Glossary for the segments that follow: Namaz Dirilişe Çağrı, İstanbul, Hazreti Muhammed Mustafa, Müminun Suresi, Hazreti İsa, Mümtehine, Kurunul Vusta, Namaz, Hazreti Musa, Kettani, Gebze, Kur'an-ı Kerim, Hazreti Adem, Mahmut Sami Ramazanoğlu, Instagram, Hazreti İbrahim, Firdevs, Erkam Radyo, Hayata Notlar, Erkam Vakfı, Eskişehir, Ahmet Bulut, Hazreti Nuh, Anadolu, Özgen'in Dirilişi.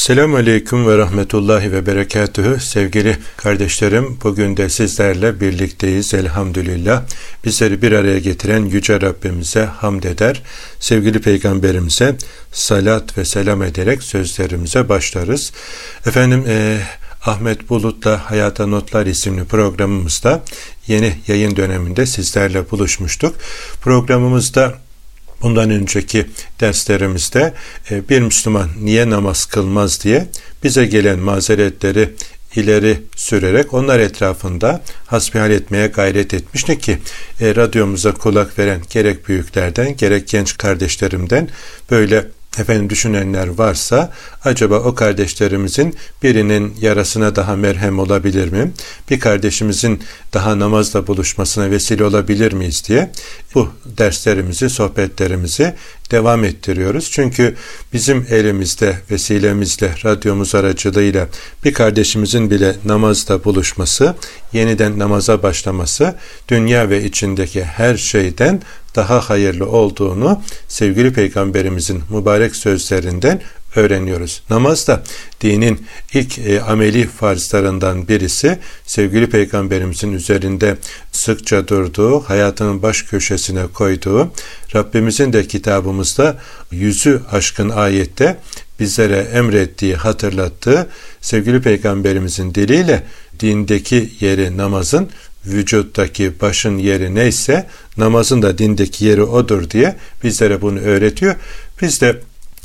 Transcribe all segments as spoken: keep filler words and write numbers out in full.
Esselamu Aleyküm ve Rahmetullahi ve Berekatühü. Sevgili kardeşlerim, bugün de sizlerle birlikteyiz elhamdülillah. Bizleri bir araya getiren Yüce Rabbimize hamd eder, sevgili Peygamberimize salat ve selam ederek sözlerimize başlarız. Efendim, e, Ahmet Bulut'la Hayata Notlar isimli programımızda yeni yayın döneminde sizlerle buluşmuştuk. Programımızda bundan önceki derslerimizde bir Müslüman niye namaz kılmaz diye bize gelen mazeretleri ileri sürerek onlar etrafında hasbihal etmeye gayret etmişti ki e, radyomuza kulak veren gerek büyüklerden gerek genç kardeşlerimden böyle efendim düşünenler varsa acaba o kardeşlerimizin birinin yarasına daha merhem olabilir miyim? Bir kardeşimizin daha namazla buluşmasına vesile olabilir miyiz diye bu derslerimizi, sohbetlerimizi devam ettiriyoruz. Çünkü bizim elimizde, vesilemizle, radyomuz aracılığıyla bir kardeşimizin bile namazla buluşması, yeniden namaza başlaması dünya ve içindeki her şeyden daha hayırlı olduğunu sevgili Peygamberimizin mübarek sözlerinden öğreniyoruz. Namaz da dinin ilk e, ameli farzlarından birisi. Sevgili Peygamberimizin üzerinde sıkça durduğu, hayatının baş köşesine koyduğu, Rabbimizin de kitabımızda yüzü aşkın ayette bizlere emrettiği, hatırlattığı, sevgili Peygamberimizin diliyle dindeki yeri namazın, vücuttaki başın yeri neyse namazın da dindeki yeri odur diye bizlere bunu öğretiyor. Biz de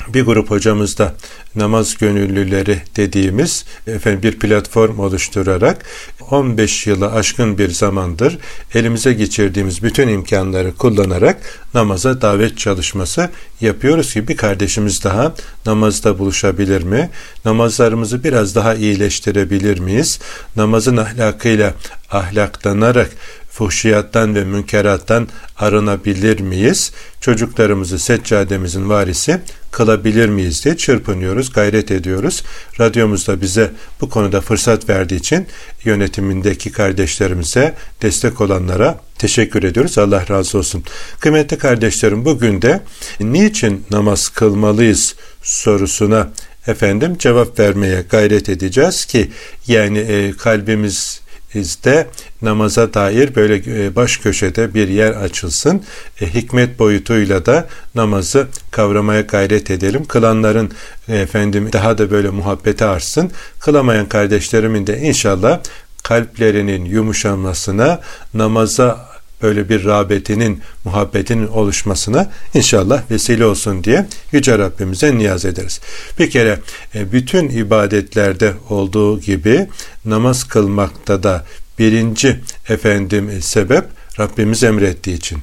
bir grup hocamızda namaz gönüllüleri dediğimiz efendim bir platform oluşturarak on beş yılı aşkın bir zamandır elimize geçirdiğimiz bütün imkanları kullanarak namaza davet çalışması yapıyoruz ki bir kardeşimiz daha namazda buluşabilir mi? Namazlarımızı biraz daha iyileştirebilir miyiz? Namazın ahlakıyla ahlaklanarak fuhşiyattan ve münkerattan arınabilir miyiz? Çocuklarımızı seccademizin varisi kılabilir miyiz diye çırpınıyoruz, gayret ediyoruz. Radyomuzda bize bu konuda fırsat verdiği için yönetimindeki kardeşlerimize, destek olanlara teşekkür ediyoruz. Allah razı olsun. Kıymetli kardeşlerim, bugün de niçin namaz kılmalıyız sorusuna efendim cevap vermeye gayret edeceğiz ki yani e, kalbimiz bizde namaza dair böyle baş köşede bir yer açılsın. Hikmet boyutuyla da namazı kavramaya gayret edelim. Kılanların efendim daha da böyle muhabbeti artsın. Kılamayan kardeşlerimin de inşallah kalplerinin yumuşamasına, namaza böyle bir rağbetinin, muhabbetinin oluşmasına inşallah vesile olsun diye Yüce Rabbimize niyaz ederiz. Bir kere bütün ibadetlerde olduğu gibi namaz kılmakta da birinci efendim sebep Rabbimiz emrettiği için.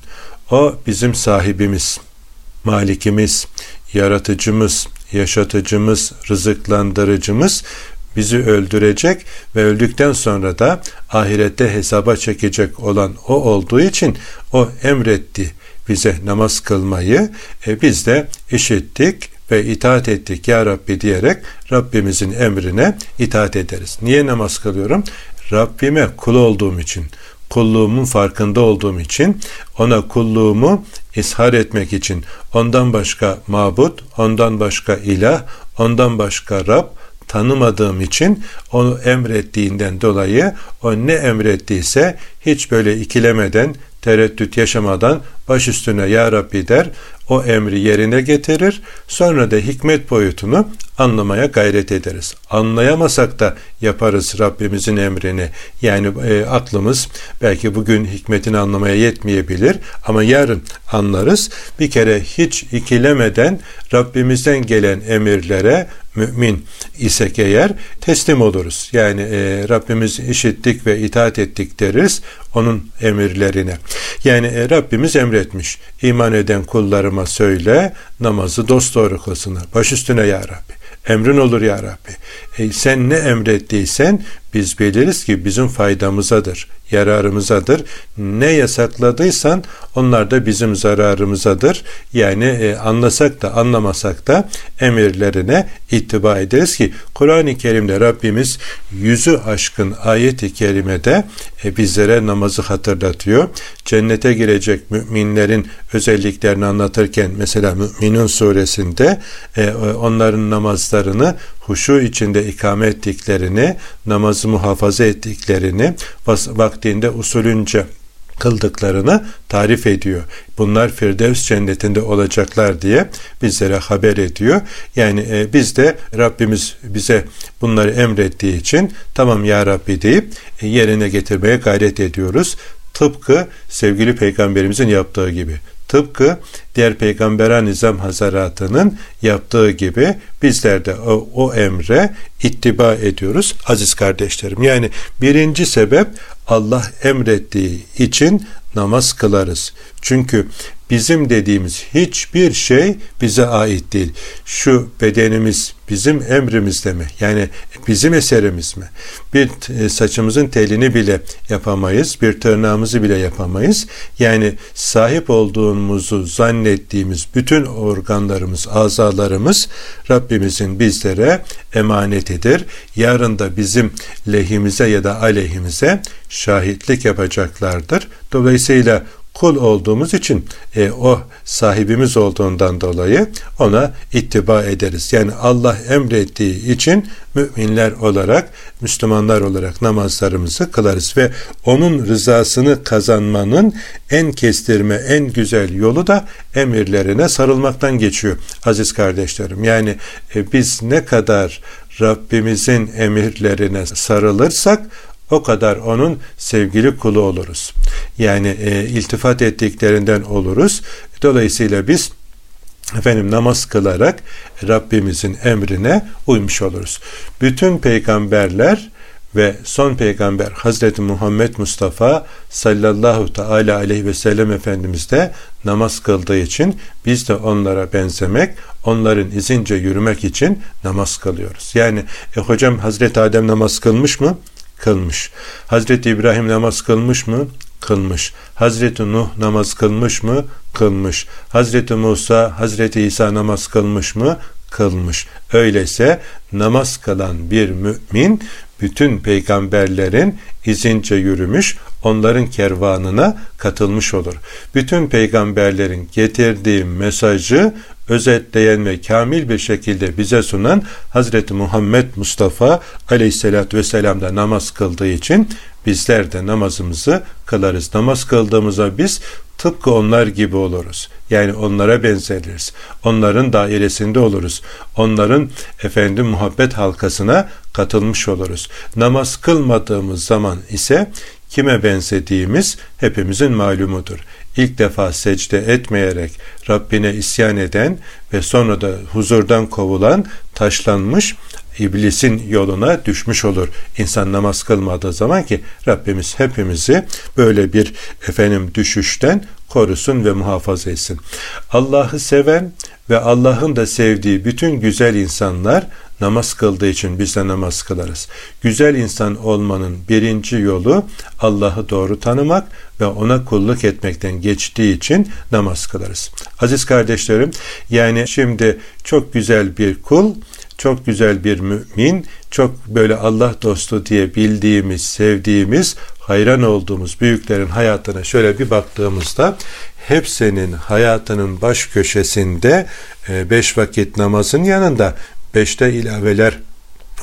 O bizim sahibimiz, malikimiz, yaratıcımız, yaşatıcımız, rızıklandırıcımız, bizi öldürecek ve öldükten sonra da ahirette hesaba çekecek olan o olduğu için o emretti bize namaz kılmayı. E biz de işittik ve itaat ettik ya Rabbi diyerek Rabbimizin emrine itaat ederiz. Niye namaz kılıyorum? Rabbime kul olduğum için, kulluğumun farkında olduğum için, ona kulluğumu izhar etmek için, ondan başka mabut, ondan başka ilah, ondan başka Rab tanımadığım için onu emrettiğinden dolayı o ne emrettiyse hiç böyle ikilemeden, tereddüt yaşamadan baş üstüne ya Rabbi der, o emri yerine getirir. Sonra da hikmet boyutunu anlamaya gayret ederiz. Anlayamasak da yaparız Rabbimizin emrini. Yani e, aklımız belki bugün hikmetini anlamaya yetmeyebilir ama yarın anlarız. Bir kere hiç ikilemeden Rabbimizden gelen emirlere mümin isek eğer teslim oluruz. Yani e, Rabbimiz işittik ve itaat ettik deriz onun emirlerine. Yani e, Rabbimiz emretmiş. İman eden kullarıma söyle namazı dosdoğru kılsınlar. Baş üstüne ya Rabbi. Emrin olur ya Rabbi. E, sen ne emrettiysen biz biliriz ki bizim faydamızadır, yararımızadır. Ne yasakladıysan onlar da bizim zararımızadır. Yani e, anlasak da anlamasak da emirlerine ittiba ederiz ki Kur'an-ı Kerim'de Rabbimiz yüzü aşkın ayet-i kerimede e, bizlere namazı hatırlatıyor. Cennete girecek müminlerin özelliklerini anlatırken mesela Müminun Suresinde e, onların namazlarını huşu içinde ikame ettiklerini, namazı muhafaza ettiklerini, vaktinde usulünce kıldıklarını tarif ediyor. Bunlar Firdevs cennetinde olacaklar diye bizlere haber ediyor. Yani e, biz de Rabbimiz bize bunları emrettiği için tamam ya Rabbi deyip e, yerine getirmeye gayret ediyoruz. Tıpkı sevgili peygamberimizin yaptığı gibi, tıpkı diğer peygamberan nizam hazaratının yaptığı gibi bizler de o, o emre ittiba ediyoruz aziz kardeşlerim. Yani birinci sebep, Allah emrettiği için namaz kılarız. Çünkü bizim dediğimiz hiçbir şey bize ait değil. Şu bedenimiz bizim emrimizde mi? Yani bizim eserimiz mi? Bir saçımızın telini bile yapamayız, bir tırnağımızı bile yapamayız. Yani sahip olduğumuzu zannettiğimiz bütün organlarımız, azalarımız Rabbimizin bizlere emanetidir. Yarın da bizim lehimize ya da aleyhimize şahitlik yapacaklardır. Dolayısıyla kul olduğumuz için e, o sahibimiz olduğundan dolayı ona ittiba ederiz. Yani Allah emrettiği için müminler olarak, Müslümanlar olarak namazlarımızı kılarız ve onun rızasını kazanmanın en kestirme, en güzel yolu da emirlerine sarılmaktan geçiyor aziz kardeşlerim. Yani e, biz ne kadar Rabbimizin emirlerine sarılırsak o kadar onun sevgili kulu oluruz. Yani e, iltifat ettiklerinden oluruz. Dolayısıyla biz efendim namaz kılarak Rabbimizin emrine uymuş oluruz. Bütün peygamberler ve son peygamber Hazreti Muhammed Mustafa sallallahu teala aleyhi ve sellem Efendimiz de namaz kıldığı için biz de onlara benzemek, onların izince yürümek için namaz kılıyoruz. Yani e, hocam Hazreti Adem namaz kılmış mı? Kılmış. Hazreti İbrahim namaz kılmış mı? Kılmış. Hazreti Nuh namaz kılmış mı? Kılmış. Hazreti Musa, Hazreti İsa namaz kılmış mı? Kılmış. Öyleyse namaz kılan bir mümin bütün peygamberlerin izince yürümüş, onların kervanına katılmış olur. Bütün peygamberlerin getirdiği mesajı özetleyen ve kamil bir şekilde bize sunan Hazreti Muhammed Mustafa aleyhissalatü vesselam da namaz kıldığı için bizler de namazımızı kılarız. Namaz kıldığımızda biz tıpkı onlar gibi oluruz. Yani onlara benzeriz. Onların dairesinde oluruz. Onların efendim muhabbet halkasına katılmış oluruz. Namaz kılmadığımız zaman ise kime benzediğimiz hepimizin malumudur. İlk defa secde etmeyerek Rabbine isyan eden ve sonra da huzurdan kovulan, taşlanmış iblisin yoluna düşmüş olur İnsan namaz kılmadığı zaman, ki Rabbimiz hepimizi böyle bir efendim düşüşten korusun ve muhafaza etsin. Allah'ı seven ve Allah'ın da sevdiği bütün güzel insanlar namaz kıldığı için biz de namaz kılarız. Güzel insan olmanın birinci yolu Allah'ı doğru tanımak ve ona kulluk etmekten geçtiği için namaz kılarız. Aziz kardeşlerim, yani şimdi çok güzel bir kul, çok güzel bir mümin, çok böyle Allah dostu diye bildiğimiz, sevdiğimiz, hayran olduğumuz büyüklerin hayatına şöyle bir baktığımızda hepsinin hayatının baş köşesinde beş vakit namazın yanında beşte ilaveler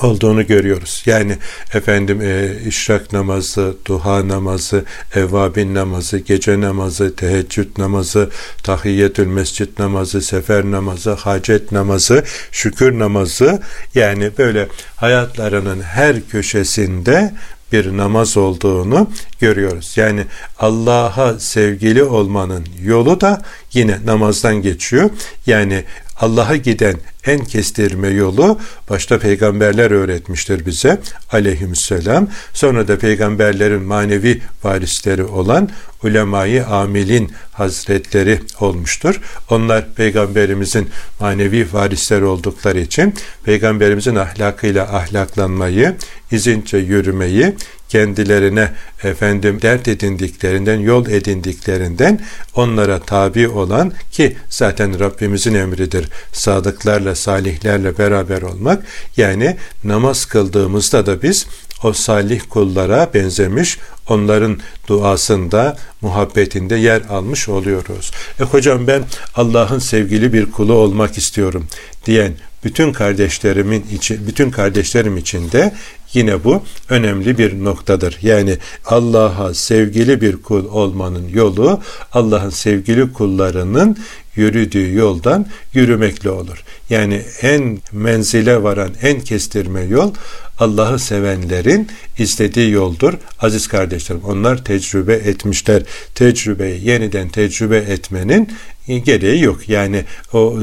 olduğunu görüyoruz. Yani efendim e, işrak namazı, duha namazı, evvabin namazı, gece namazı, teheccüd namazı, tahiyyetül mescid namazı, sefer namazı, hacet namazı, şükür namazı, yani böyle hayatlarının her köşesinde bir namaz olduğunu görüyoruz. Yani Allah'a sevgili olmanın yolu da yine namazdan geçiyor. Yani Allah'a giden en kestirme yolu başta peygamberler öğretmiştir bize aleyhisselam. Sonra da peygamberlerin manevi varisleri olan ulema-i amilin hazretleri olmuştur. Onlar peygamberimizin manevi varisleri oldukları için peygamberimizin ahlakıyla ahlaklanmayı, izince yürümeyi, kendilerine efendim dert edindiklerinden, yol edindiklerinden onlara tabi olan, ki zaten Rabbimizin emridir sadıklarla, salihlerle beraber olmak. Yani namaz kıldığımızda da biz o salih kullara benzemiş, onların duasında, muhabbetinde yer almış oluyoruz. E hocam ben Allah'ın sevgili bir kulu olmak istiyorum diyen bütün kardeşlerimin içi, bütün kardeşlerim için de yine bu önemli bir noktadır. Yani Allah'a sevgili bir kul olmanın yolu, Allah'ın sevgili kullarının yürüdüğü yoldan yürümekle olur. Yani en menzile varan, en kestirme yol Allah'ı sevenlerin istediği yoldur. Aziz kardeşlerim, onlar tecrübe etmişler. Tecrübeyi yeniden tecrübe etmenin gereği yok. Yani o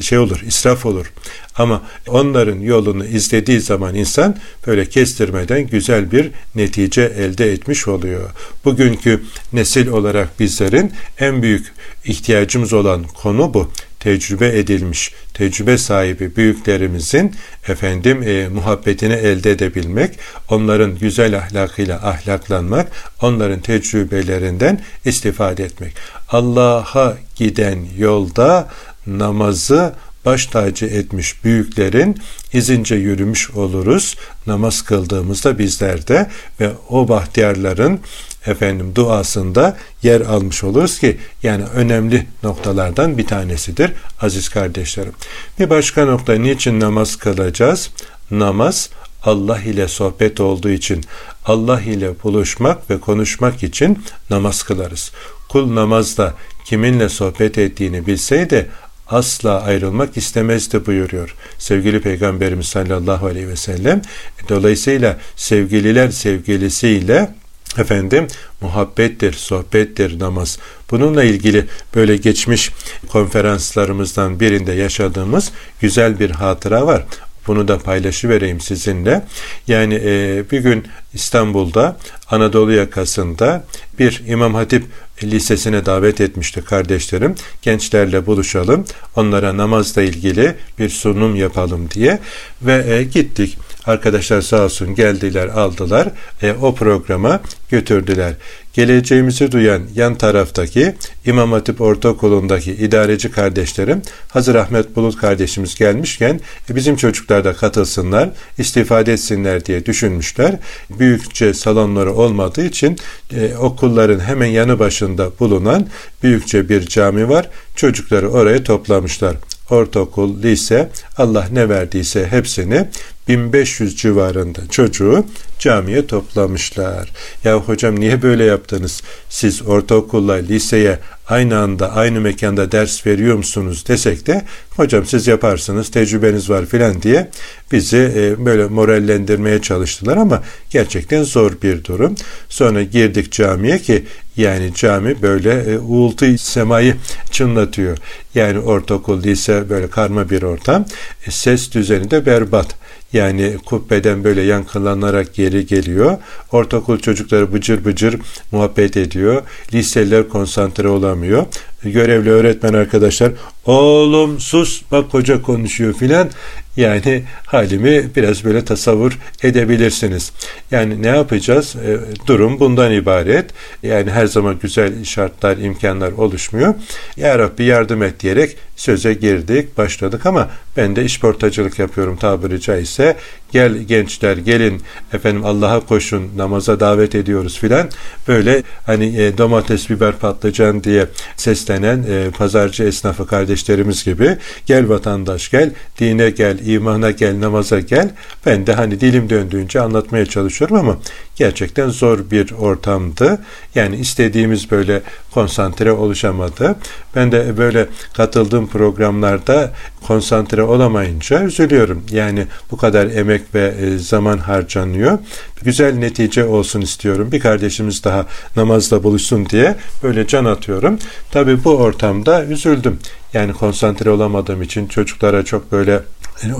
şey olur, israf olur. Ama onların yolunu izlediği zaman insan böyle kestirmeden güzel bir netice elde etmiş oluyor. Bugünkü nesil olarak bizlerin en büyük ihtiyacımız olan konu bu. Tecrübe edilmiş, tecrübe sahibi büyüklerimizin efendim e, muhabbetini elde edebilmek, onların güzel ahlakıyla ahlaklanmak, onların tecrübelerinden istifade etmek. Allah'a giden yolda namazı baş tacı etmiş büyüklerin izince yürümüş oluruz. Namaz kıldığımızda bizler de ve o bahtiyarların efendim duasında yer almış oluruz ki yani önemli noktalardan bir tanesidir aziz kardeşlerim. Bir başka nokta, niçin namaz kılacağız? Namaz Allah ile sohbet olduğu için, Allah ile buluşmak ve konuşmak için namaz kılarız. Kul namazda kiminle sohbet ettiğini bilseydi asla ayrılmak istemezdi buyuruyor sevgili Peygamberimiz sallallahu aleyhi ve sellem. Dolayısıyla sevgililer sevgilisiyle efendim muhabbettir, sohbettir namaz. Bununla ilgili böyle geçmiş konferanslarımızdan birinde yaşadığımız güzel bir hatıra var. Bunu da paylaşıvereyim sizinle. Yani e, bir gün İstanbul'da Anadolu yakasında bir İmam Hatip Lisesi'ne davet etmişti kardeşlerim. Gençlerle buluşalım, onlara namazla ilgili bir sunum yapalım diye ve e, gittik. Arkadaşlar sağ olsun geldiler, aldılar, e, o programa götürdüler. Geleceğimizi duyan yan taraftaki İmam Hatip Ortaokulu'ndaki idareci kardeşlerim, hazır Ahmet Bulut kardeşimiz gelmişken e, bizim çocuklar da katılsınlar, istifade etsinler diye düşünmüşler. Büyükçe salonları olmadığı için e, okulların hemen yanı başında bulunan büyükçe bir cami var. Çocukları oraya toplamışlar. Ortaokul, lise, Allah ne verdiyse hepsini, bin beş yüz civarında çocuğu camiye toplamışlar. Ya hocam niye böyle yaptınız? Siz ortaokulla liseye aynı anda aynı mekanda ders veriyor musunuz desek de hocam siz yaparsınız, tecrübeniz var filan diye bizi e, böyle morallendirmeye çalıştılar ama gerçekten zor bir durum. Sonra girdik camiye ki yani cami böyle e, uğultu semayı çınlatıyor. Yani ortaokul, lise böyle karma bir ortam. E, ses düzeni de berbat. Yani kubbeden böyle yankılanarak geri geliyor. Ortaokul çocukları bıcır bıcır muhabbet ediyor. Liseliler konsantre olamıyor. Görevli öğretmen arkadaşlar, oğlum sus bak hoca konuşuyor filan. Yani halimi biraz böyle tasavvur edebilirsiniz. Yani ne yapacağız? E, durum bundan ibaret. Yani her zaman güzel şartlar, imkanlar oluşmuyor. Ya Rabbi yardım et diyerek söze girdik, başladık ama ben de işportacılık yapıyorum tabiri caizse. Gel gençler gelin efendim Allah'a koşun, namaza davet ediyoruz filan. Böyle hani e, domates, biber, patlıcan diye seslenen e, pazarcı esnafı kardeşlerimiz gibi gel vatandaş gel, dine gel, imana gel, namaza gel. Ben de hani dilim döndüğünce anlatmaya çalışıyorum ama gerçekten zor bir ortamdı. Yani istediğimiz böyle konsantre oluşamadı. Ben de böyle katıldığım programlarda konsantre olamayınca üzülüyorum. Yani bu kadar emek ve zaman harcanıyor. Güzel netice olsun istiyorum. Bir kardeşimiz daha namazla buluşsun diye böyle can atıyorum. Tabii bu ortamda üzüldüm. Yani konsantre olamadığım için, çocuklara çok böyle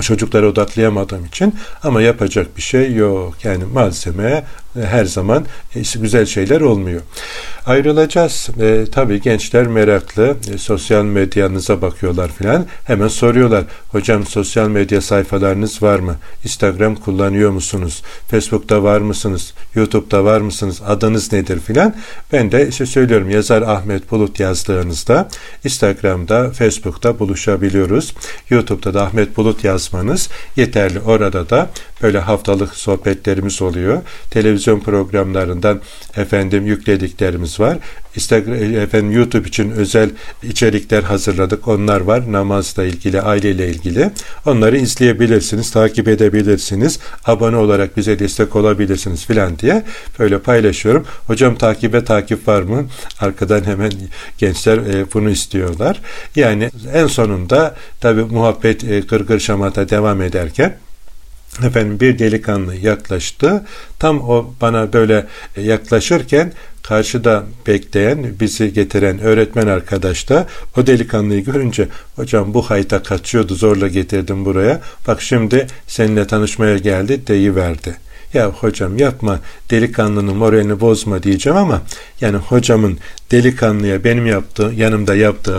çocuklara odaklayamadığım için ama yapacak bir şey yok. Yani malzeme her zaman güzel şeyler olmuyor. Ayrılacağız. E, tabii gençler meraklı. E, sosyal medyanıza bakıyorlar filan. Hemen soruyorlar. Hocam sosyal medya sayfalarınız var mı? Instagram kullanıyor musunuz? Facebook'ta var mısınız? YouTube'da var mısınız? Adınız nedir filan? Ben de işte söylüyorum. Yazar Ahmet Bulut yazdığınızda Instagram'da, Facebook'ta buluşabiliyoruz. YouTube'da da Ahmet Bulut yazmanız yeterli. Orada da böyle haftalık sohbetlerimiz oluyor. Televizyon programlarından efendim yüklediklerimiz var. Instagram, efendim YouTube için özel içerikler hazırladık. Onlar var. Namazla ilgili, aileyle ilgili. Onları izleyebilirsiniz, takip edebilirsiniz. Abone olarak bize destek olabilirsiniz filan diye böyle paylaşıyorum. Hocam takibe takip var mı? Arkadan hemen gençler bunu istiyorlar. Yani en sonunda tabii muhabbet gırgır şamata devam ederken efendim bir delikanlı yaklaştı. Tam o bana böyle yaklaşırken karşıda bekleyen, bizi getiren öğretmen arkadaş da o delikanlıyı görünce, hocam bu hayta kaçıyordu, zorla getirdim buraya, bak şimdi seninle tanışmaya geldi deyiverdi. Ya hocam yapma, delikanlının moralini bozma diyeceğim ama yani hocamın delikanlıya benim yaptığı, yanımda yaptığı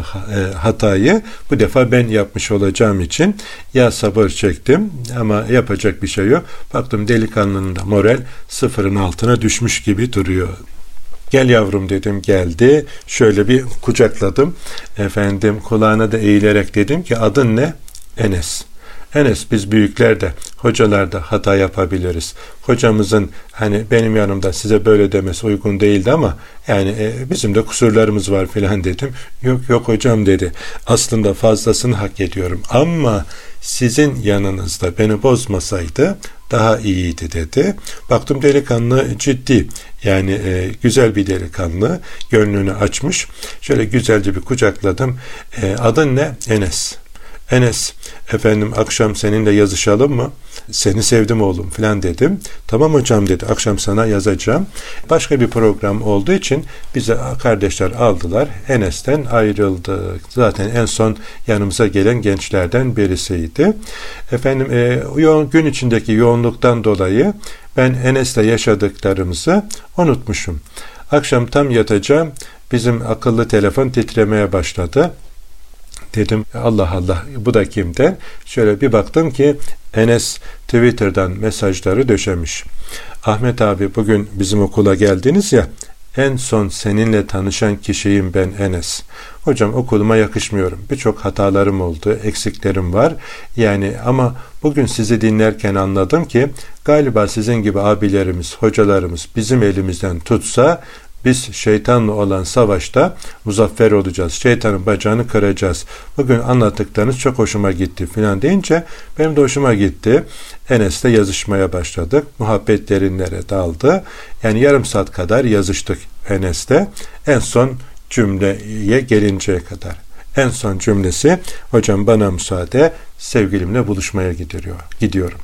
hatayı bu defa ben yapmış olacağım için ya sabır çektim ama yapacak bir şey yok. Baktım delikanlının da moral sıfırın altına düşmüş gibi duruyor. Gel yavrum dedim, geldi. Şöyle bir kucakladım. Efendim kulağına da eğilerek dedim ki adın ne? Enes. Enes, biz büyükler de hocalar da hata yapabiliriz. Hocamızın hani benim yanımda size böyle demesi uygun değildi ama yani e, bizim de kusurlarımız var filan dedim. Yok yok hocam dedi. Aslında fazlasını hak ediyorum ama sizin yanınızda beni bozmasaydı daha iyiydi dedi. Baktım delikanlı ciddi. Yani e, güzel bir delikanlı, gönlünü açmış. Şöyle güzelce bir kucakladım. E, adın ne? Enes. Enes, efendim akşam seninle yazışalım mı? Seni sevdim oğlum filan dedim. Tamam hocam dedi, akşam sana yazacağım. Başka bir program olduğu için bize kardeşler aldılar. Enes'ten ayrıldık. Zaten en son yanımıza gelen gençlerden birisiydi. Efendim e, yoğun, gün içindeki yoğunluktan dolayı ben Enes'le yaşadıklarımızı unutmuşum. Akşam tam yatacağım, bizim akıllı telefon titremeye başladı. Dedim Allah Allah bu da kimden? Şöyle bir baktım ki Enes Twitter'dan mesajları döşemiş. Ahmet abi bugün bizim okula geldiniz ya, en son seninle tanışan kişiyim ben Enes. Hocam okuluma yakışmıyorum. Birçok hatalarım oldu, eksiklerim var. Yani ama bugün sizi dinlerken anladım ki galiba sizin gibi abilerimiz, hocalarımız bizim elimizden tutsa biz şeytanla olan savaşta muzaffer olacağız. Şeytanın bacağını kıracağız. Bugün anlattıklarınız çok hoşuma gitti filan deyince benim de hoşuma gitti. Enes'le yazışmaya başladık. Muhabbet derinlere daldı. Yani yarım saat kadar yazıştık Enes'le. En son cümleye gelinceye kadar. En son cümlesi, hocam bana müsaade, sevgilimle buluşmaya gidiyorum.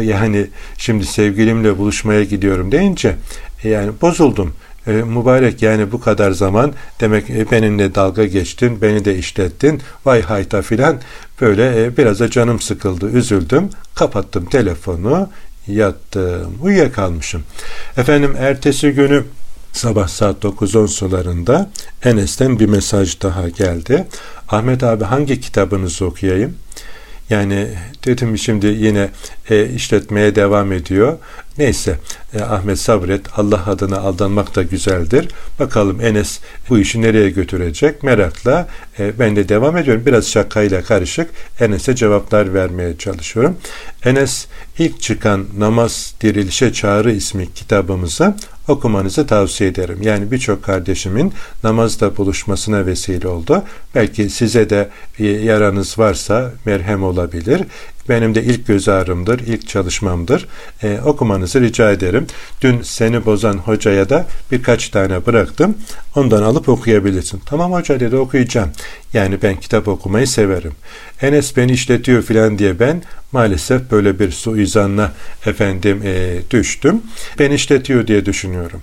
Yani şimdi sevgilimle buluşmaya gidiyorum deyince yani bozuldum. E, mübarek yani bu kadar zaman demek e, benimle dalga geçtin, beni de işlettin, vay hayta filan böyle e, biraz da canım sıkıldı, üzüldüm, kapattım telefonu, yattım, uyuyakalmışım. Efendim ertesi günü sabah saat dokuz on sularında Enes'ten bir mesaj daha geldi. Ahmet abi hangi kitabınızı okuyayım? Yani dedim şimdi yine e, işletmeye devam ediyor. Neyse e, Ahmet sabret, Allah adına aldanmak da güzeldir. Bakalım Enes bu işi nereye götürecek merakla. E, ben de devam ediyorum. Biraz şakayla karışık Enes'e cevaplar vermeye çalışıyorum. Enes, ilk çıkan Namaz Dirilişe Çağrı ismi kitabımızı okumanızı tavsiye ederim. Yani birçok kardeşimin namazda buluşmasına vesile oldu. Belki size de yaranız varsa merhem olabilir. Benim de ilk göz ağrımdır, ilk çalışmamdır. Ee, okumanızı rica ederim. Dün seni bozan hocaya da birkaç tane bıraktım. Ondan alıp okuyabilirsin. Tamam hoca dedi, okuyacağım. Yani ben kitap okumayı severim. Enes beni işletiyor filan diye ben maalesef böyle bir suizanla efendim e, düştüm. Beni işletiyor diye düşünüyorum.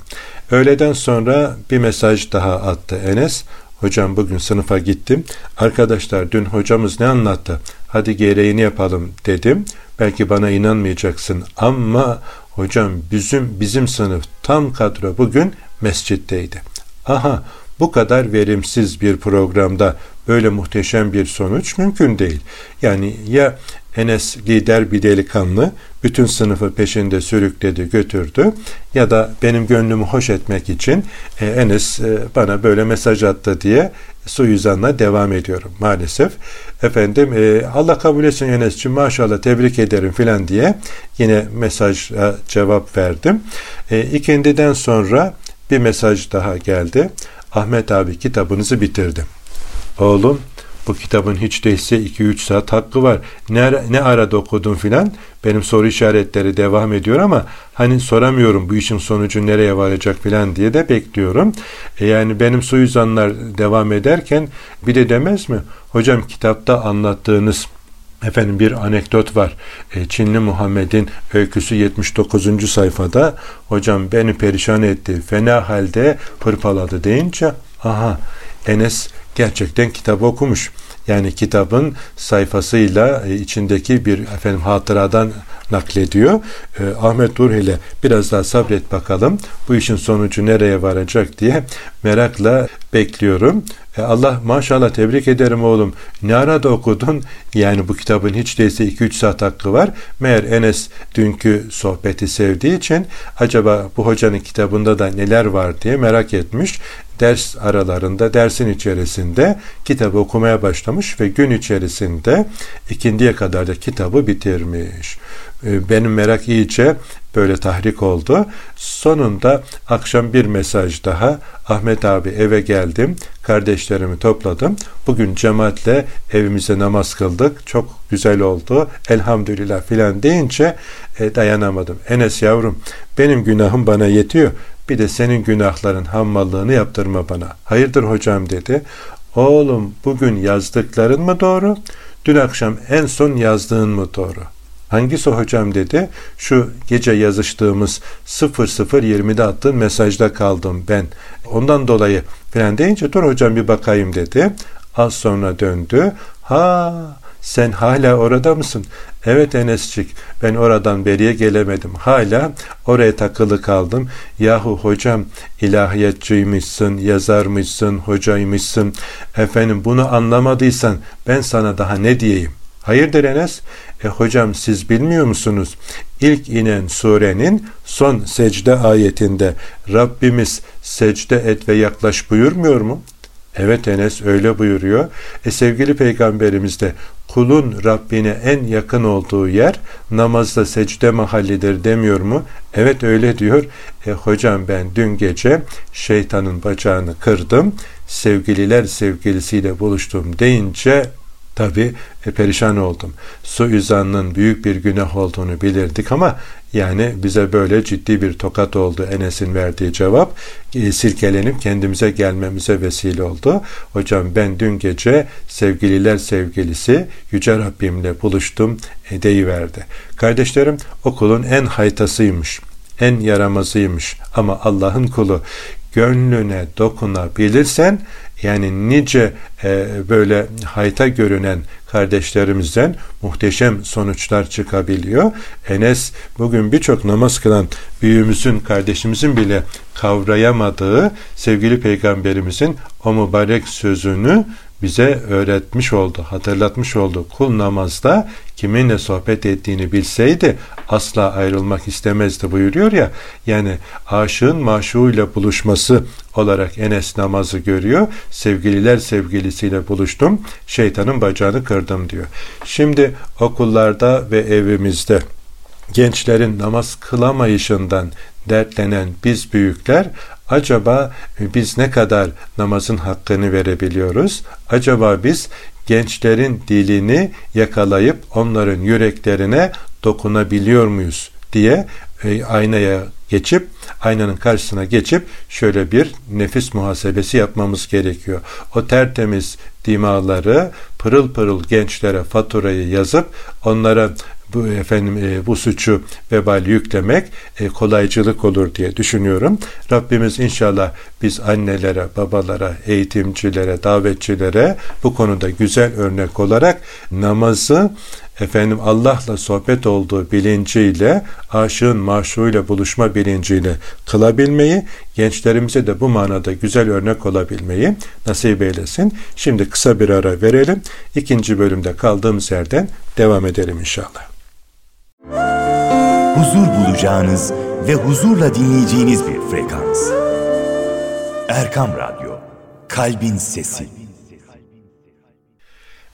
Öğleden sonra bir mesaj daha attı Enes. Hocam bugün sınıfa gittim. Arkadaşlar dün hocamız ne anlattı? hadi gereğini yapalım dedim. Belki bana inanmayacaksın ama hocam bizim bizim sınıf tam kadro bugün mescitteydi. Aha, bu kadar verimsiz bir programda böyle muhteşem bir sonuç mümkün değil. Yani ya Enes lider bir delikanlı bütün sınıfı peşinde sürükledi götürdü ya da benim gönlümü hoş etmek için e, Enes e, bana böyle mesaj attı diye suizanla devam ediyorum maalesef. Efendim e, Allah kabul etsin Enes'ciğim, maşallah tebrik ederim filan diye yine mesajla cevap verdim. E, ikindiden sonra bir mesaj daha geldi. Ahmet abi kitabınızı bitirdim. Oğlum bu kitabın hiç değilse iki üç saat hakkı var. Ne, ne arada okudun filan. Benim soru işaretleri devam ediyor ama hani soramıyorum bu işin sonucu nereye varacak filan diye de bekliyorum. E yani benim suizanlar devam ederken bir de demez mi? Hocam kitapta anlattığınız efendim bir anekdot var. E, Çinli Muhammed'in öyküsü yetmiş dokuzuncu sayfada. Hocam beni perişan etti. Fena halde pırpaladı deyince aha Enes gerçekten kitabı okumuş. Yani kitabın sayfasıyla içindeki bir efendim hatıradan naklediyor. E, Ahmet Dur ile biraz daha sabret bakalım. Bu işin sonucu nereye varacak diye merakla bekliyorum. E, Allah maşallah tebrik ederim oğlum. Ne arada okudun? Yani bu kitabın hiç değilse iki üç saat hakkı var. Meğer Enes dünkü sohbeti sevdiği için acaba bu hocanın kitabında da neler var diye merak etmiş. Ders aralarında, dersin içerisinde kitabı okumaya başlamış ve gün içerisinde ikindiye kadar da kitabı bitirmiş. Benim merak iyice böyle tahrik oldu. Sonunda akşam bir mesaj daha. Ahmet abi eve geldim. Kardeşlerimi topladım. Bugün cemaatle evimize namaz kıldık. Çok güzel oldu. Elhamdülillah filan deyince e, dayanamadım. Enes yavrum benim günahım bana yetiyor. Bir de senin günahların hammallığını yaptırma bana. Hayırdır hocam dedi. Oğlum bugün yazdıkların mı doğru? Dün akşam en son yazdığın mı doğru? Hangisi hocam dedi. Şu gece yazıştığımız sıfır sıfır yirmide attığın mesajda kaldım ben. Ondan dolayı falan deyince dur hocam bir bakayım dedi. Az sonra döndü. Ha sen hala orada mısın? Evet Enes'cik ben oradan beriye gelemedim. Hala oraya takılı kaldım. Yahu hocam ilahiyatçıymışsın, yazarmışsın, hocaymışsın. Efendim bunu anlamadıysan ben sana daha ne diyeyim? Hayırdır Enes? E hocam siz bilmiyor musunuz? İlk inen surenin son secde ayetinde Rabbimiz secde et ve yaklaş buyurmuyor mu? Evet Enes öyle buyuruyor. E sevgili peygamberimiz de kulun Rabbine en yakın olduğu yer namazda secde mahallidir demiyor mu? Evet öyle diyor. E hocam ben dün gece şeytanın bacağını kırdım. Sevgililer sevgilisiyle buluştum deyince tabii e, perişan oldum. Suizanın büyük bir günah olduğunu bilirdik ama yani bize böyle ciddi bir tokat oldu. Enes'in verdiği cevap e, sirkelenip kendimize gelmemize vesile oldu. Hocam ben dün gece sevgililer sevgilisi Yüce Rabbimle buluştum e, deyiverdi. Kardeşlerim okulun en haytasıymış, en yaramazıymış ama Allah'ın kulu gönlüne dokunabilirsen yani nice e, böyle hayta görünen kardeşlerimizden muhteşem sonuçlar çıkabiliyor. Enes bugün birçok namaz kılan büyüğümüzün, kardeşimizin bile kavrayamadığı sevgili peygamberimizin o mübarek sözünü bize öğretmiş oldu, hatırlatmış oldu. Kul namazda kiminle sohbet ettiğini bilseydi asla ayrılmak istemezdi buyuruyor ya. Yani aşığın maşuğuyla buluşması olarak Enes namazı görüyor. Sevgililer sevgilisiyle buluştum, şeytanın bacağını kırdım diyor. Şimdi okullarda ve evimizde gençlerin namaz kılamayışından dertlenen biz büyükler acaba biz ne kadar namazın hakkını verebiliyoruz? Acaba biz gençlerin dilini yakalayıp onların yüreklerine dokunabiliyor muyuz diye e, aynaya geçip aynanın karşısına geçip şöyle bir nefis muhasebesi yapmamız gerekiyor. O tertemiz dimaları pırıl pırıl gençlere faturayı yazıp onlara bu efendim e, bu suçu vebal yüklemek e, kolaycılık olur diye düşünüyorum. Rabbimiz inşallah biz annelere, babalara, eğitimcilere, davetçilere bu konuda güzel örnek olarak namazı efendim Allah'la sohbet olduğu bilinciyle, aşığın maşuğuyla buluşma bilinciyle kılabilmeyi, gençlerimize de bu manada güzel örnek olabilmeyi nasip eylesin. Şimdi kısa bir ara verelim. İkinci bölümde kaldığımız yerden devam edelim inşallah. Huzur bulacağınız ve huzurla dinleyeceğiniz bir frekans. Erkam Radyo, Kalbin Sesi.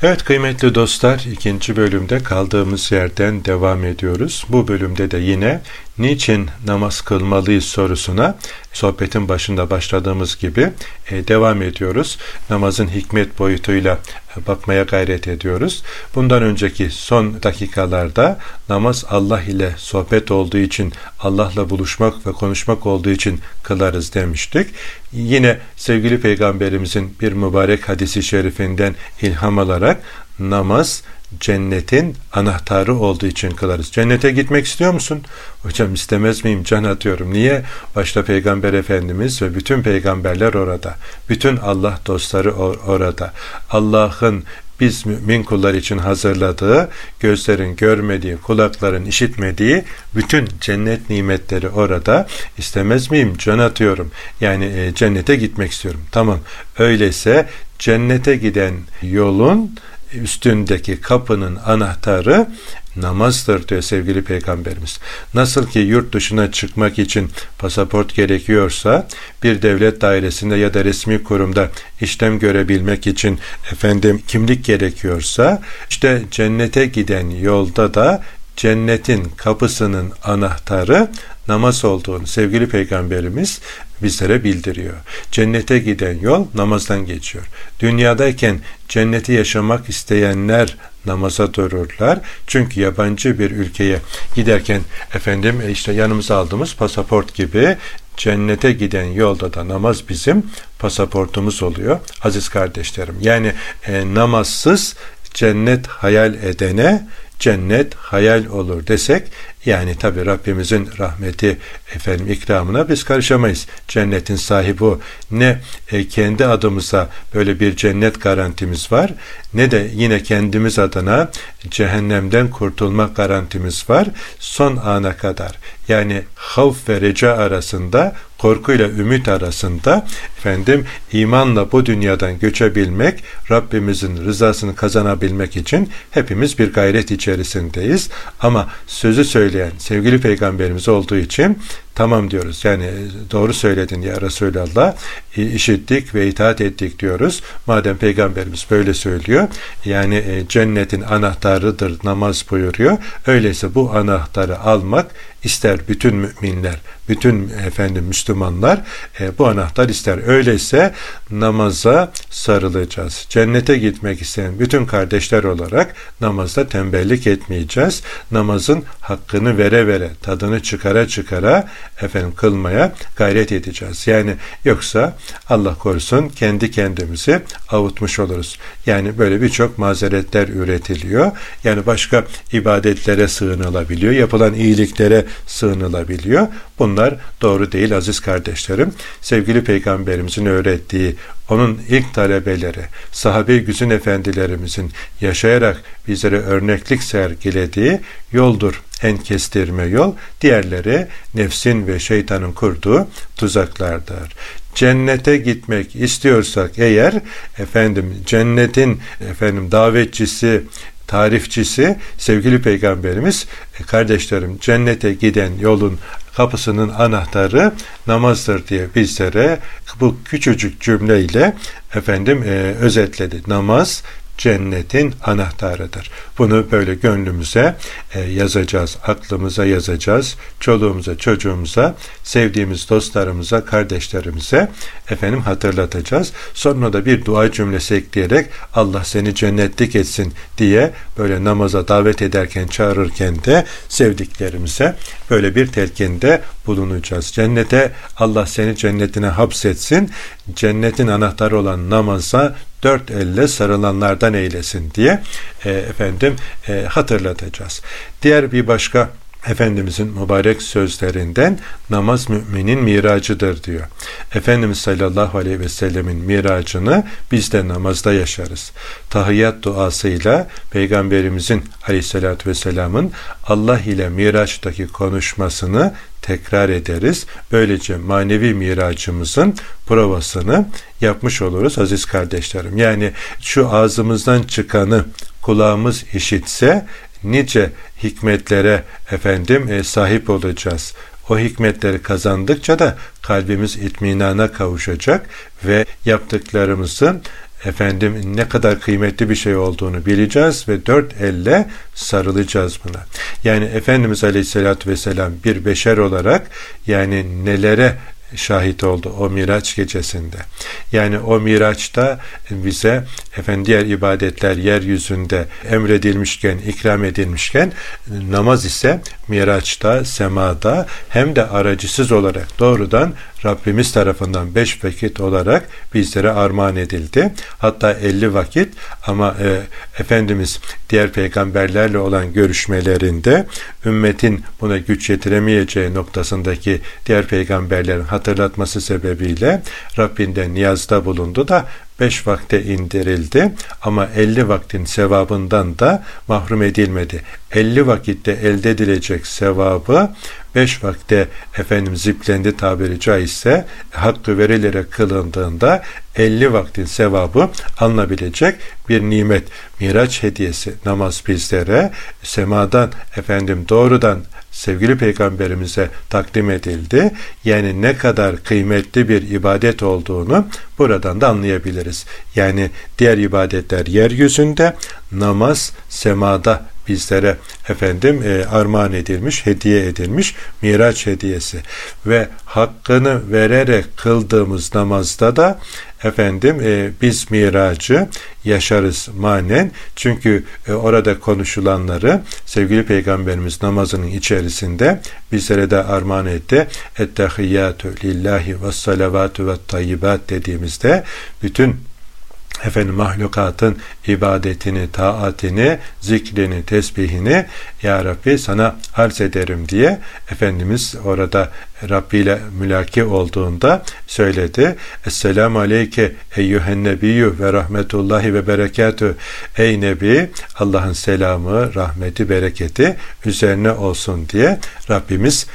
Evet kıymetli dostlar, ikinci bölümde kaldığımız yerden devam ediyoruz. Bu bölümde de yine niçin namaz kılmalıyız sorusuna sohbetin başında başladığımız gibi e, devam ediyoruz. Namazın hikmet boyutuyla e, bakmaya gayret ediyoruz. Bundan önceki son dakikalarda namaz Allah ile sohbet olduğu için, Allah'la buluşmak ve konuşmak olduğu için kılarız demiştik. Yine sevgili Peygamberimizin bir mübarek hadisi şerifinden ilham alarak namaz cennetin anahtarı olduğu için kılarız. Cennete gitmek istiyor musun? Hocam istemez miyim? Can atıyorum. Niye? Başta Peygamber Efendimiz ve bütün peygamberler orada. Bütün Allah dostları or- orada. Allah'ın biz mümin kullar için hazırladığı, gözlerin görmediği, kulakların işitmediği bütün cennet nimetleri orada. İstemez miyim? Can atıyorum. Yani e, cennete gitmek istiyorum. Tamam. Öyleyse cennete giden yolun üstündeki kapının anahtarı namazdır diyor sevgili Peygamberimiz. Nasıl ki yurt dışına çıkmak için pasaport gerekiyorsa, bir devlet dairesinde ya da resmi kurumda işlem görebilmek için efendim kimlik gerekiyorsa, işte cennete giden yolda da cennetin kapısının anahtarı namaz olduğunu sevgili Peygamberimiz bizlere bildiriyor. Cennete giden yol namazdan geçiyor. Dünyadayken cenneti yaşamak isteyenler namaza dururlar. Çünkü yabancı bir ülkeye giderken efendim işte yanımıza aldığımız pasaport gibi cennete giden yolda da namaz bizim pasaportumuz oluyor aziz kardeşlerim. Yani e, namazsız cennet hayal edene cennet hayal olur desek, yani tabi Rabbimizin rahmeti efendim ikramına biz karışamayız. Cennetin sahibi o. Ne e, kendi adımıza böyle bir cennet garantimiz var, ne de yine kendimiz adına cehennemden kurtulma garantimiz var son ana kadar. Yani havf ve reca arasında, korkuyla ümit arasında efendim imanla bu dünyadan göçebilmek, Rabbimizin rızasını kazanabilmek için hepimiz bir gayret içerisindeyiz. Ama sözü söyleyen sevgili Peygamberimiz olduğu için tamam diyoruz. Yani doğru söyledin ya Resulallah, işittik ve itaat ettik diyoruz. Madem Peygamberimiz böyle söylüyor, yani cennetin anahtarıdır namaz buyuruyor. Öyleyse bu anahtarı almak ister bütün müminler, bütün efendim Müslümanlar e, bu anahtar ister. Öyleyse namaza sarılacağız. Cennete gitmek isteyen bütün kardeşler olarak namazda tembellik etmeyeceğiz. Namazın hakkını vere vere, tadını çıkara çıkara efendim kılmaya gayret edeceğiz. Yani yoksa Allah korusun kendi kendimizi avutmuş oluruz. Yani böyle birçok mazeretler üretiliyor. Yani başka ibadetlere sığınılabiliyor. Yapılan iyiliklere sığınılabiliyor. Bunlar doğru değil aziz kardeşlerim. Sevgili Peygamberimizin öğrettiği, onun ilk talebeleri, sahabe-i güzin efendilerimizin yaşayarak bizlere örneklik sergilediği yoldur en kestirme yol. Diğerleri nefsin ve şeytanın kurduğu tuzaklardır. Cennete gitmek istiyorsak eğer efendim cennetin efendim davetçisi, tarifçisi sevgili Peygamberimiz, kardeşlerim cennete giden yolun kapısının anahtarı namazdır diye bizlere bu küçücük cümleyle efendim e, özetledi. Namaz cennetin anahtarıdır. Bunu böyle gönlümüze e, yazacağız, aklımıza yazacağız, çoluğumuza, çocuğumuza, sevdiğimiz dostlarımıza, kardeşlerimize efendim hatırlatacağız. Sonra da bir dua cümlesi ekleyerek Allah seni cennetlik etsin diye böyle namaza davet ederken, çağırırken de sevdiklerimize böyle bir telkinde bulunacağız. Cennete, Allah seni cennetine hapsetsin, cennetin anahtarı olan namaza dört elle sarılanlardan eylesin diye e, efendim e, hatırlatacağız. Diğer bir başka Efendimizin mübarek sözlerinden, namaz müminin miracıdır diyor. Efendimiz sallallahu aleyhi ve sellemin miracını biz de namazda yaşarız. Tahiyyat duasıyla Peygamberimizin aleyhissalatü vesselamın Allah ile miraçtaki konuşmasını tekrar ederiz. Böylece manevi miracımızın provasını yapmış oluruz aziz kardeşlerim. Yani şu ağzımızdan çıkanı kulağımız işitse nice hikmetlere efendim e, sahip olacağız. O hikmetleri kazandıkça da kalbimiz itminana kavuşacak ve yaptıklarımızın efendim ne kadar kıymetli bir şey olduğunu bileceğiz ve dört elle sarılacağız buna. Yani Efendimiz Aleyhisselatü Vesselam bir beşer olarak yani nelere şahit oldu o Miraç gecesinde. Yani o Miraç'ta bize efendim diğer ibadetler yeryüzünde emredilmişken, ikram edilmişken, namaz ise Miraç'ta, semada hem de aracısız olarak doğrudan Rabbimiz tarafından beş vakit olarak bizlere armağan edildi. Hatta elli vakit ama e, Efendimiz diğer peygamberlerle olan görüşmelerinde ümmetin buna güç yetiremeyeceği noktasındaki diğer peygamberlerin hatırlatması sebebiyle Rabbinden niyazda bulundu da beş vakte indirildi ama elli vaktin sevabından da mahrum edilmedi. elli vakitte elde edilecek sevabı beş vakte efendim ziplendi tabiri caizse, hakkı verilere kılındığında elli vaktin sevabı alınabilecek bir nimet. Miraç hediyesi namaz bizlere semadan efendim doğrudan sevgili peygamberimize takdim edildi. Yani ne kadar kıymetli bir ibadet olduğunu buradan da anlayabiliriz. Yani diğer ibadetler yeryüzünde, namaz semada bizlere efendim e, armağan edilmiş, hediye edilmiş Miraç hediyesi ve hakkını vererek kıldığımız namazda da efendim e, biz miracı yaşarız manen. Çünkü e, orada konuşulanları sevgili peygamberimiz namazının içerisinde bizlere de armağan etti. Ettehiyyatü lillahi ve salavatü ve tayyibat dediğimizde bütün efendim mahlukatın ibadetini, taatini, zikrini, tesbihini Ya Rabbi sana arz ederim diye Efendimiz orada Rabbi ile mülaki olduğunda söyledi. Esselamu aleyke eyyühen nebiyyü ve rahmetullahi ve berekatü. Ey Nebi, Allah'ın selamı, rahmeti, bereketi üzerine olsun diye Rabbimiz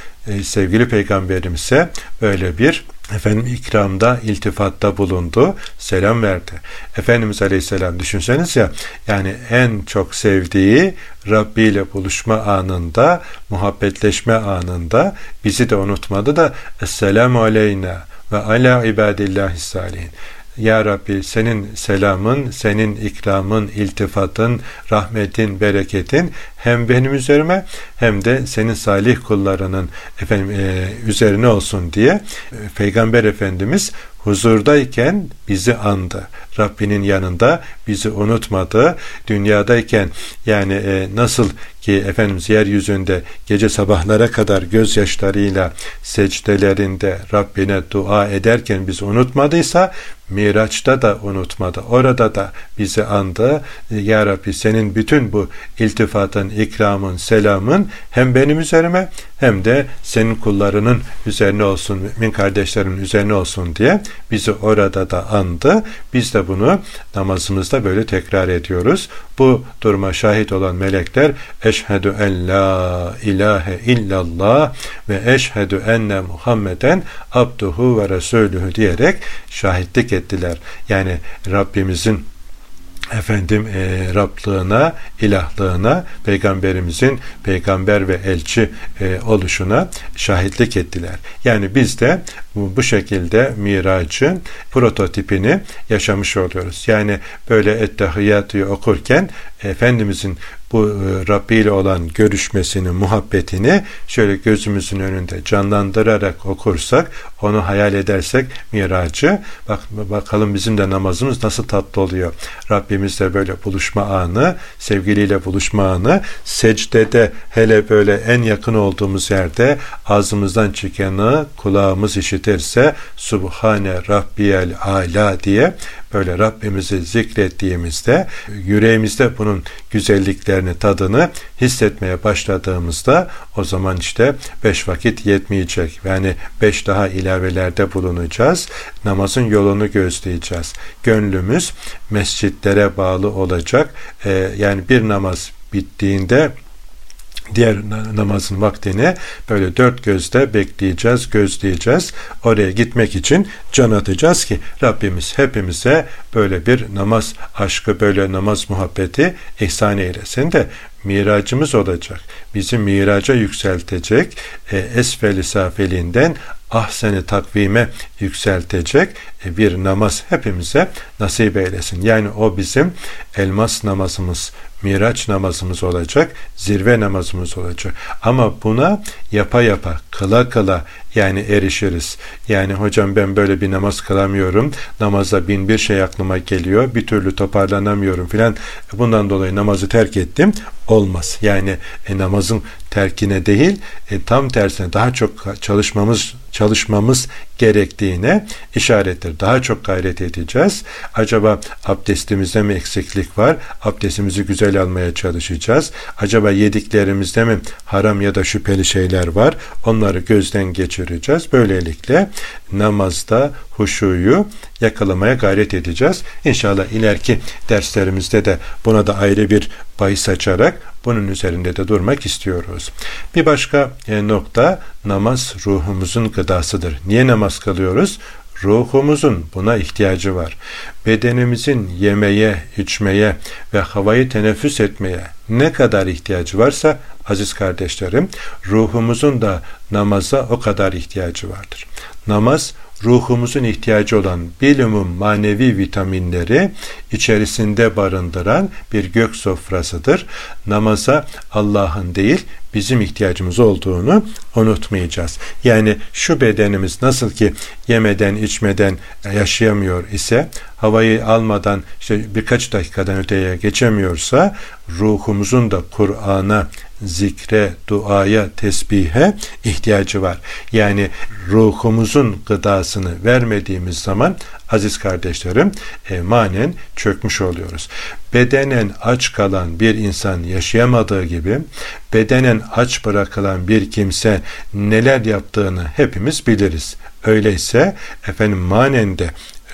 sevgili peygamberimize böyle bir efendim ikramda, iltifatta bulundu, selam verdi. Efendimiz Aleyhisselam düşünseniz ya, yani en çok sevdiği Rabbi ile buluşma anında, muhabbetleşme anında bizi de unutmadı da Esselamu aleyna ve ala ibadillahi salihin. Ya Rabbi, senin selamın, senin ikramın, iltifatın, rahmetin, bereketin hem benim üzerime hem de senin salih kullarının efendim e, üzerine olsun diye Peygamber Efendimiz huzurdayken bizi andı. Rabbinin yanında bizi unutmadı. Dünyadayken yani e, nasıl ki Efendimiz yeryüzünde gece sabahlara kadar gözyaşlarıyla secdelerinde Rabbine dua ederken bizi unutmadıysa, Miraç'ta da unutmadı. Orada da bizi andı. Ya Rabbi, senin bütün bu iltifatın, ikramın, selamın hem benim üzerime hem de senin kullarının üzerine olsun, mümin kardeşlerimin üzerine olsun diye bizi orada da andı. Biz de bunu namazımızda böyle tekrar ediyoruz. Bu duruma şahit olan melekler eşhedü en la ilahe illallah ve eşhedü enne Muhammeden abduhu ve resulühü diyerek şahitlik ettiler. Yani Rabbimizin efendim e, Rablığına, ilahlığına, Peygamberimizin peygamber ve elçi e, oluşuna şahitlik ettiler. Yani biz de bu, bu şekilde miracın prototipini yaşamış oluyoruz. Yani böyle ettehiyyatı okurken Efendimizin bu Rabbi ile olan görüşmesini, muhabbetini şöyle gözümüzün önünde canlandırarak okursak, onu hayal edersek miracı, bak, bakalım bizim de namazımız nasıl tatlı oluyor. Rabbimizle böyle buluşma anı, sevgiliyle buluşma anı, secdede hele böyle en yakın olduğumuz yerde ağzımızdan çıkanı kulağımız işitirse Subhane Rabbiyel Ala diye böyle Rabbimizi zikrettiğimizde, yüreğimizde bunun güzelliklerini, tadını hissetmeye başladığımızda o zaman işte beş vakit yetmeyecek. Yani beş daha ilavelerde bulunacağız. Namazın yolunu gözleyeceğiz. Gönlümüz mescitlere bağlı olacak. Ee, yani bir namaz bittiğinde diğer namazın vaktini böyle dört gözle bekleyeceğiz, gözleyeceğiz. Oraya gitmek için can atacağız ki Rabbimiz hepimize böyle bir namaz aşkı, böyle namaz muhabbeti ihsan eylesin de miracımız olacak. Bizi miraca yükseltecek, e, esfel-i safeliğinden ahsen-i takvime yükseltecek e, bir namaz hepimize nasip eylesin. Yani o bizim elmas namazımız, miraç namazımız olacak, zirve namazımız olacak. Ama buna yapa yapa, kıla kıla yani erişiriz. Yani hocam ben böyle bir namaz kılamıyorum, namaza bin bir şey aklıma geliyor, bir türlü toparlanamıyorum filan, bundan dolayı namazı terk ettim. Olmaz. Yani e, namazın terkine değil, e, tam tersine daha çok çalışmamız çalışmamız gerektiğine işarettir. Daha çok gayret edeceğiz. Acaba abdestimizde mi eksiklik var? Abdestimizi güzel almaya çalışacağız. Acaba yediklerimizde mi haram ya da şüpheli şeyler var? Onları gözden geçireceğiz. Böylelikle namazda huşuyu yakalamaya gayret edeceğiz. İnşallah ileriki derslerimizde de buna da ayrı bir bahis açarak bunun üzerinde de durmak istiyoruz. Bir başka nokta, namaz ruhumuzun gıdasıdır. Niye namaz kılıyoruz? Ruhumuzun buna ihtiyacı var. Bedenimizin yemeye, içmeye ve havayı teneffüs etmeye ne kadar ihtiyacı varsa aziz kardeşlerim, ruhumuzun da namaza o kadar ihtiyacı vardır. Namaz ruhumuzun ihtiyacı olan bilumum manevi vitaminleri içerisinde barındıran bir gök sofrasıdır. Namaza Allah'ın değil bizim ihtiyacımız olduğunu unutmayacağız. Yani şu bedenimiz nasıl ki yemeden içmeden yaşayamıyor ise, havayı almadan işte birkaç dakikadan öteye geçemiyorsa, ruhumuzun da Kur'an'a, zikre, duaya, tesbihe ihtiyacı var. Yani ruhumuzun gıdasını vermediğimiz zaman aziz kardeşlerim e, manen çökmüş oluyoruz. Bedenen aç kalan bir insan yaşayamadığı gibi, bedenen aç bırakılan bir kimse neler yaptığını hepimiz biliriz. Öyleyse efendim manen de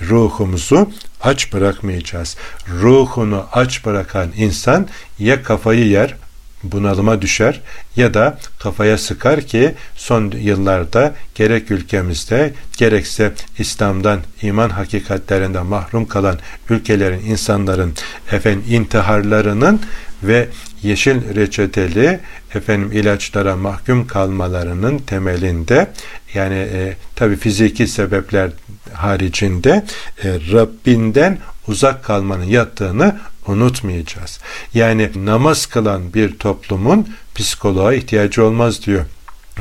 ruhumuzu aç bırakmayacağız. Ruhunu aç bırakan insan ya kafayı yer, bunalıma düşer ya da kafaya sıkar ki son yıllarda gerek ülkemizde gerekse İslam'dan, iman hakikatlerinden mahrum kalan ülkelerin, insanların efendim intiharlarının ve yeşil reçeteli efendim ilaçlara mahkum kalmalarının temelinde, yani e, tabii fiziki sebepler haricinde e, Rabbinden uzak kalmanın yattığını unutmayacağız. Yani namaz kılan bir toplumun psikoloğa ihtiyacı olmaz diyor.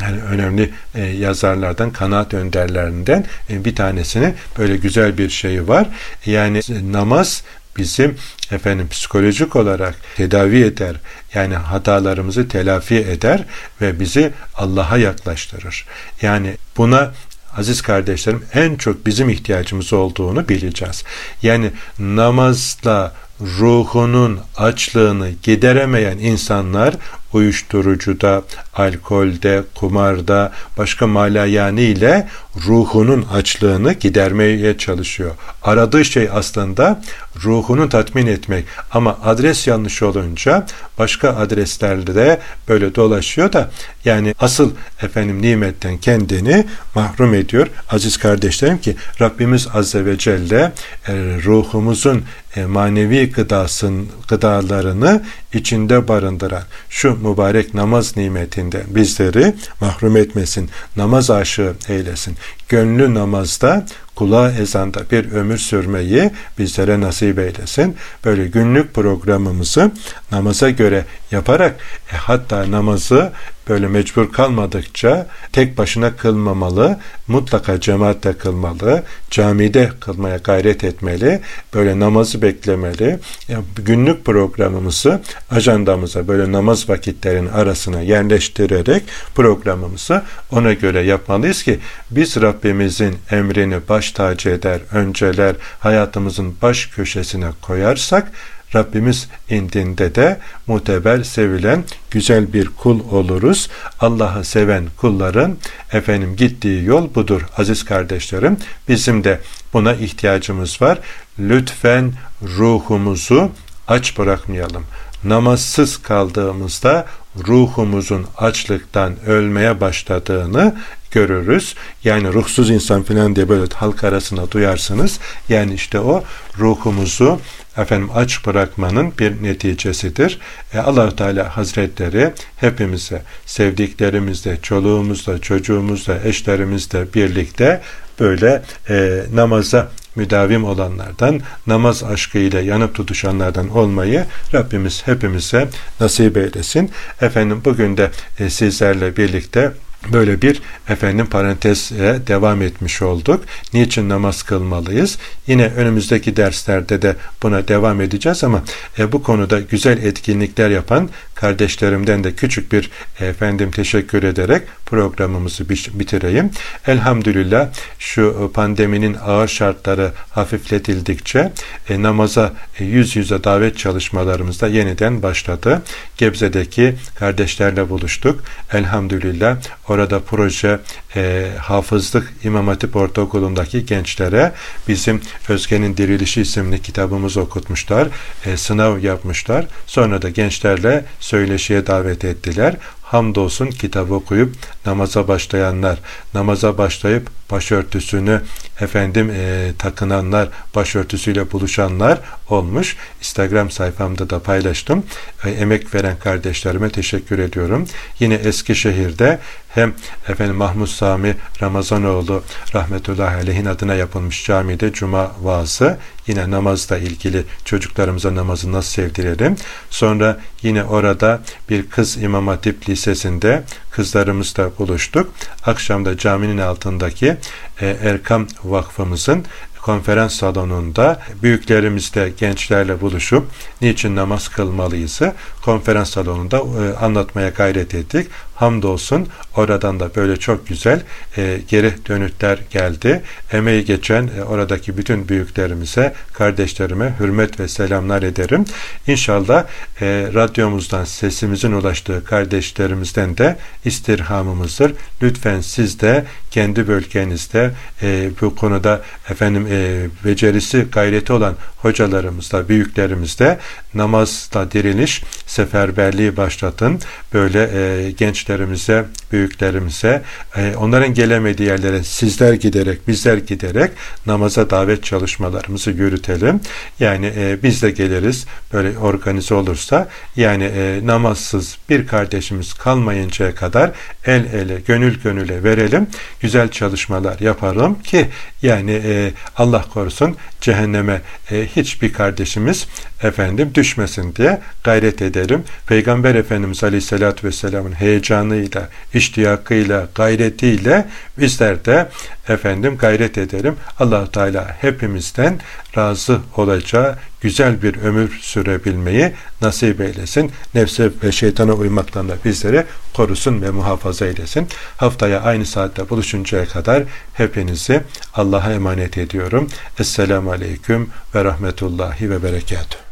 Yani önemli e, yazarlardan, kanaat önderlerinden e, bir tanesinin böyle güzel bir şeyi var. Yani e, namaz bizim efendim psikolojik olarak tedavi eder. Yani hatalarımızı telafi eder ve bizi Allah'a yaklaştırır. Yani buna aziz kardeşlerim en çok bizim ihtiyacımız olduğunu bileceğiz. Yani namazla ruhunun açlığını gideremeyen insanlar uyuşturucuda, alkolde, kumarda, başka malayani ile ruhunun açlığını gidermeye çalışıyor. Aradığı şey aslında ruhunu tatmin etmek ama adres yanlış olunca başka adreslerde böyle dolaşıyor da yani asıl efendim nimetten kendini mahrum ediyor. Aziz kardeşlerim ki Rabbimiz Azze ve Celle e, ruhumuzun e, manevi gıdasın, gıdalarını içinde barındıran şu mübarek namaz nimetinde bizleri mahrum etmesin. Namaz aşığı eylesin. Gönlü namazda, kulağı ezanda bir ömür sürmeyi bizlere nasip eylesin. Böyle günlük programımızı namaza göre yaparak e, hatta namazı böyle mecbur kalmadıkça tek başına kılmamalı, mutlaka cemaatle kılmalı, camide kılmaya gayret etmeli, böyle namazı beklemeli. E, günlük programımızı ajandamıza, böyle namaz vakitlerinin arasına yerleştirerek programımızı ona göre yapmalıyız ki biz Rabbimizin emrini baş baş tacı eder, önceler, hayatımızın baş köşesine koyarsak, Rabbimiz indinde de muteber, sevilen, güzel bir kul oluruz. Allah'ı seven kulların efendim gittiği yol budur. Aziz kardeşlerim, bizim de buna ihtiyacımız var. Lütfen ruhumuzu aç bırakmayalım. Namazsız kaldığımızda ruhumuzun açlıktan ölmeye başladığını görürüz. Yani ruhsuz insan filan diye böyle halk arasında duyarsınız. Yani işte o ruhumuzu efendim aç bırakmanın bir neticesidir. E Allah-u Teala Hazretleri hepimize, sevdiklerimizle, çoluğumuzla, çocuğumuzla, eşlerimizle birlikte böyle e, namaza müdavim olanlardan, namaz aşkıyla yanıp tutuşanlardan olmayı Rabbimiz hepimize nasip eylesin. Efendim bugün de e, sizlerle birlikte böyle bir efendim parantezle devam etmiş olduk. Niçin namaz kılmalıyız? Yine önümüzdeki derslerde de buna devam edeceğiz ama e, bu konuda güzel etkinlikler yapan kardeşlerimden de küçük bir efendim teşekkür ederek programımızı bitireyim. Elhamdülillah şu pandeminin ağır şartları hafifletildikçe e, namaza e, yüz yüze davet çalışmalarımız da yeniden başladı. Gebze'deki kardeşlerle buluştuk. Elhamdülillah orada proje e, hafızlık İmam Hatip Ortaokulu'ndaki gençlere bizim Özgen'in Dirilişi isimli kitabımızı okutmuşlar. E, sınav yapmışlar. Sonra da gençlerle söyleşiye davet ettiler. Hamdolsun kitabı okuyup namaza başlayanlar, namaza başlayıp başörtüsünü efendim e, takınanlar, başörtüsüyle buluşanlar olmuş. Instagram sayfamda da paylaştım. E, emek veren kardeşlerime teşekkür ediyorum. Yine Eskişehir'de hem efendim Mahmut Sami Ramazanoğlu rahmetullahi aleyhin adına yapılmış camide cuma vaazı, yine namazla ilgili çocuklarımıza namazı nasıl sevdirelim. Sonra yine orada bir kız İmam Hatip Lisesi'nde kızlarımızla buluştuk. Akşamda caminin altındaki e, Erkam Vakfımızın konferans salonunda büyüklerimizle, gençlerle buluşup niçin namaz kılmalıyızı konferans salonunda e, anlatmaya gayret ettik. Hamdolsun oradan da böyle çok güzel e, geri dönütler geldi. Emeği geçen e, oradaki bütün büyüklerimize, kardeşlerime hürmet ve selamlar ederim. İnşallah e, radyomuzdan sesimizin ulaştığı kardeşlerimizden de istirhamımızdır. Lütfen siz de kendi bölgenizde e, bu konuda efendim e, becerisi, gayreti olan hocalarımızla, büyüklerimizle namazda diriliş seferberliği başlatın. Böyle e, genç büyüklerimize, büyüklerimize, onların gelemediği yerlere sizler giderek, bizler giderek namaza davet çalışmalarımızı yürütelim. Yani biz de geliriz, böyle organize olursa. Yani namazsız bir kardeşimiz kalmayıncaya kadar el ele, gönül gönüle verelim. Güzel çalışmalar yapalım ki yani Allah korusun cehenneme hiçbir kardeşimiz efendim düşmesin diye gayret edelim. Peygamber Efendimiz Aleyhisselatü Vesselam'ın heyecanıyla, iştiyakıyla, gayretiyle bizler de efendim gayret edelim. Allah-u Teala hepimizden razı olacağı güzel bir ömür sürebilmeyi nasip eylesin. Nefse ve şeytana uymaktan da bizleri korusun ve muhafaza eylesin. Haftaya aynı saatte buluşuncaya kadar hepinizi Allah'a emanet ediyorum. Esselamu Aleyküm ve Rahmetullahi ve Berekatuhu.